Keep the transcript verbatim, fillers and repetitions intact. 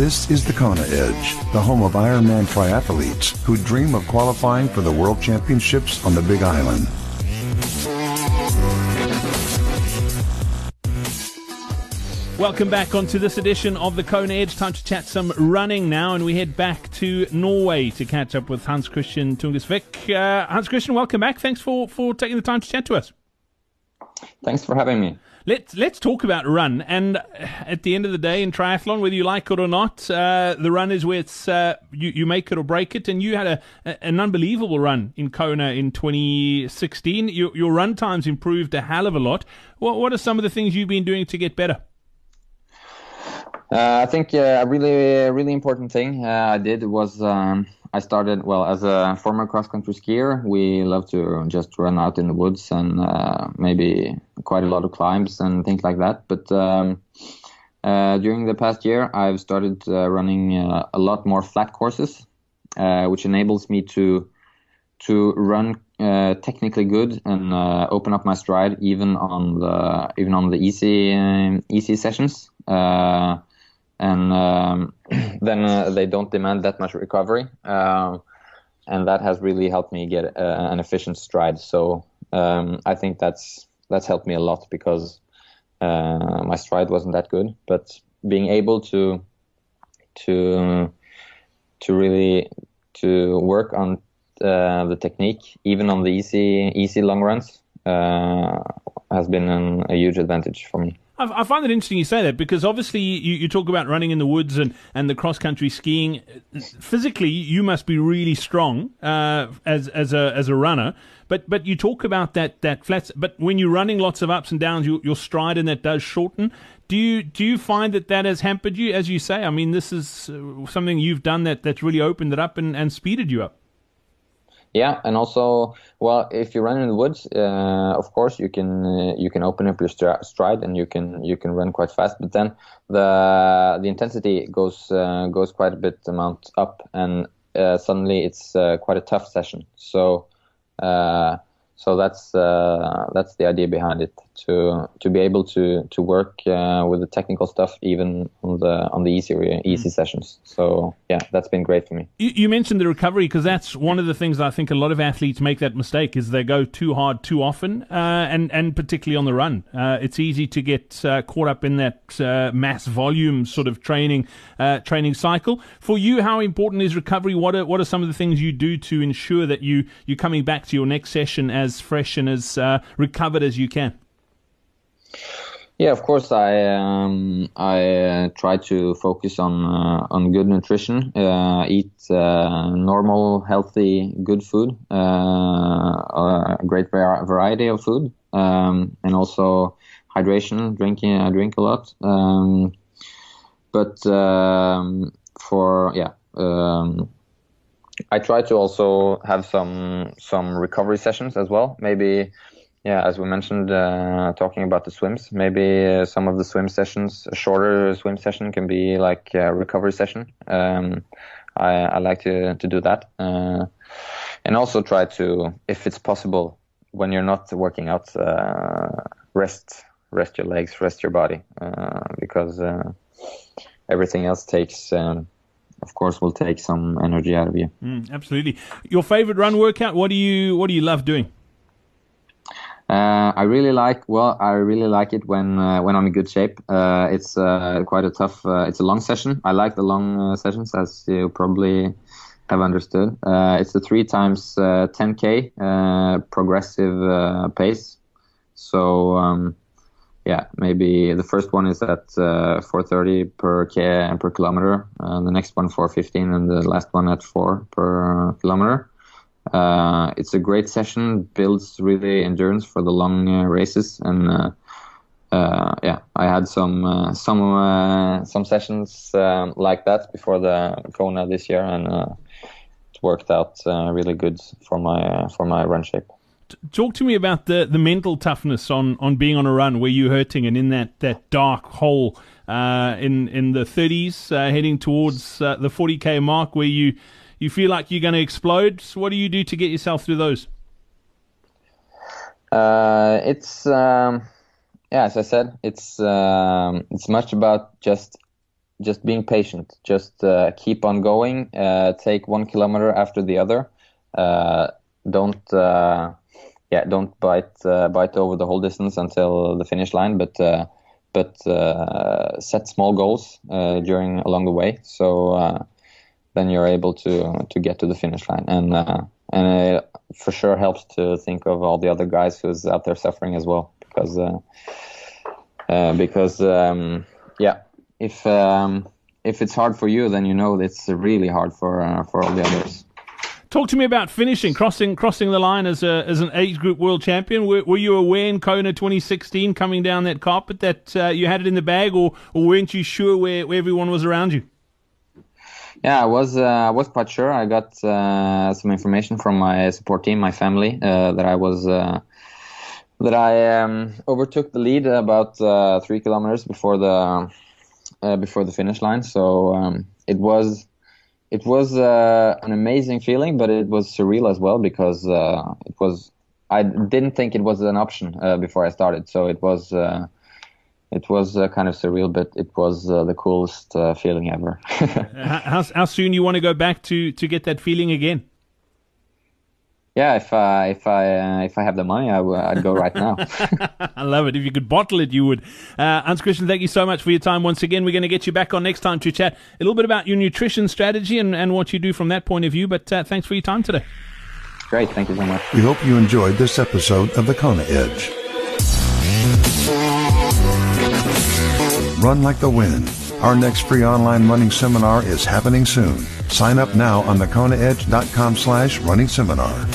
This is the Kona Edge, the home of Ironman triathletes who dream of qualifying for the World Championships on the Big Island. Welcome back onto this edition of the Kona Edge. Time to chat some running now, and we head back to Norway to catch up with Hans Christian Tungusvik. Uh, Hans Christian, welcome back. Thanks for, for taking the time to chat to us. Thanks for having me. Let's let's talk about run. And at the end of the day, in triathlon, whether you like it or not, uh, the run is where it's uh, you you make it or break it. And you had a, a an unbelievable run in Kona in twenty sixteen. Your your run times improved a hell of a lot. What what are some of the things you've been doing to get better? Uh, I think uh, a really really important thing uh, I did was um, I started well as a former cross country skier. We love to just run out in the woods and uh, maybe quite a lot of climbs and things like that. But um, uh, during the past year, I've started uh, running uh, a lot more flat courses, uh, which enables me to to run uh, technically good and uh, open up my stride even on the even on the easy uh, easy sessions. Uh, And um, then uh, they don't demand that much recovery. Uh, and that has really helped me get uh, an efficient stride. So um, I think that's that's helped me a lot because uh, my stride wasn't that good. But being able to to to really to work on uh, the technique, even on the easy easy long runs, uh, has been an, a huge advantage for me. I find it interesting you say that because obviously you, you talk about running in the woods and, and the cross-country skiing. Physically, you must be really strong uh, as as a as a runner. But but you talk about that that flats. But when you're running lots of ups and downs, you, your stride and that does shorten. Do you do you find that that has hampered you? As you say, I mean, this is something you've done that that's really opened it up and, and speeded you up. Yeah, and also, well, if you run in the woods, uh, of course you can uh, you can open up your stri- stride and you can you can run quite fast. But then the the intensity goes uh, goes quite a bit amount up, and uh, suddenly it's uh, quite a tough session. So uh, so that's uh, that's the idea behind it, to to be able to to work uh, with the technical stuff even on the on the easy easy sessions. So yeah, that's been great for me. You, you mentioned the recovery because that's one of the things that I think a lot of athletes make that mistake is they go too hard too often, uh, and and particularly on the run, uh, it's easy to get uh, caught up in that uh, mass volume sort of training uh, training cycle. For you, how important is recovery? What are what are some of the things you do to ensure that you you're coming back to your next session as fresh and as uh, recovered as you can? Yeah, of course. I um, I uh, try to focus on uh, on good nutrition, uh, eat uh, normal, healthy, good food, uh, a great variety of food, um, and also hydration. Drinking, I drink a lot, um, but um, for yeah, um, I try to also have some some recovery sessions as well. Maybe. Yeah, as we mentioned, uh, talking about the swims, maybe uh, some of the swim sessions, a shorter swim session can be like a recovery session. Um, I, I like to, to do that. Uh, and also try to, if it's possible, when you're not working out, uh, rest, rest your legs, rest your body, uh, because uh, everything else takes... Um, of course, will take some energy out of you. Mm, absolutely. Your favorite run workout, what do you, what do you love doing? Uh, I really like well. I really like it when uh, when I'm in good shape. Uh, it's uh, quite a tough. Uh, it's a long session. I like the long uh, sessions, as you probably have understood. Uh, it's a three times uh, ten K uh, progressive uh, pace. So um, yeah, maybe the first one is at uh, four thirty per k per kilometer. Uh, the next one four fifteen, and the last one at four per kilometer. Uh, it's a great session, builds really endurance for the long uh, races, and uh, uh, yeah, I had some uh, some uh, some sessions um, like that before the Kona this year, and uh, it worked out uh, really good for my uh, for my run shape. Talk to me about the, the mental toughness on, on being on a run where you're hurting and in that, that dark hole uh, in in the thirties, uh, heading towards uh, the forty K mark where you. You feel like you're going to explode. So what do you do to get yourself through those? Uh, it's um, yeah, as I said, it's um, it's much about just just being patient, just uh, keep on going, uh, take one kilometer after the other. Uh, don't uh, yeah, don't bite uh, bite over the whole distance until the finish line, but uh, but uh, set small goals uh, during along the way. So uh, then you're able to to get to the finish line, and uh, and it for sure helps to think of all the other guys who's out there suffering as well, because uh, uh, because um, yeah, if um, if it's hard for you, then you know it's really hard for uh, for all the others. Talk to me about finishing, crossing crossing the line as a as an age group world champion. Were, were you aware in Kona twenty sixteen coming down that carpet that uh, you had it in the bag, or, or weren't you sure where, where everyone was around you? Yeah, I was uh, I was quite sure. I got uh, some information from my support team, my family, uh, that I was uh, that I um, overtook the lead about uh, three kilometers before the uh, before the finish line. So um, it was. It was uh, an amazing feeling, but it was surreal as well, because uh, it was. I didn't think it was an option uh, before I started, so it was. Uh, it was uh, kind of surreal, but it was uh, the coolest uh, feeling ever. how, how soon you want to go back to, to get that feeling again? Yeah, if I if I uh, if I have the money, I w- I'd go right now. I love it. If you could bottle it, you would. Uh, Hans Christian, thank you so much for your time once again. We're going to get you back on next time to chat a little bit about your nutrition strategy and, and what you do from that point of view. But uh, thanks for your time today. Great, thank you so much. We hope you enjoyed this episode of the Kona Edge. Run like the wind. Our next free online running seminar is happening soon. Sign up now on thekonaedge.com slash running seminar.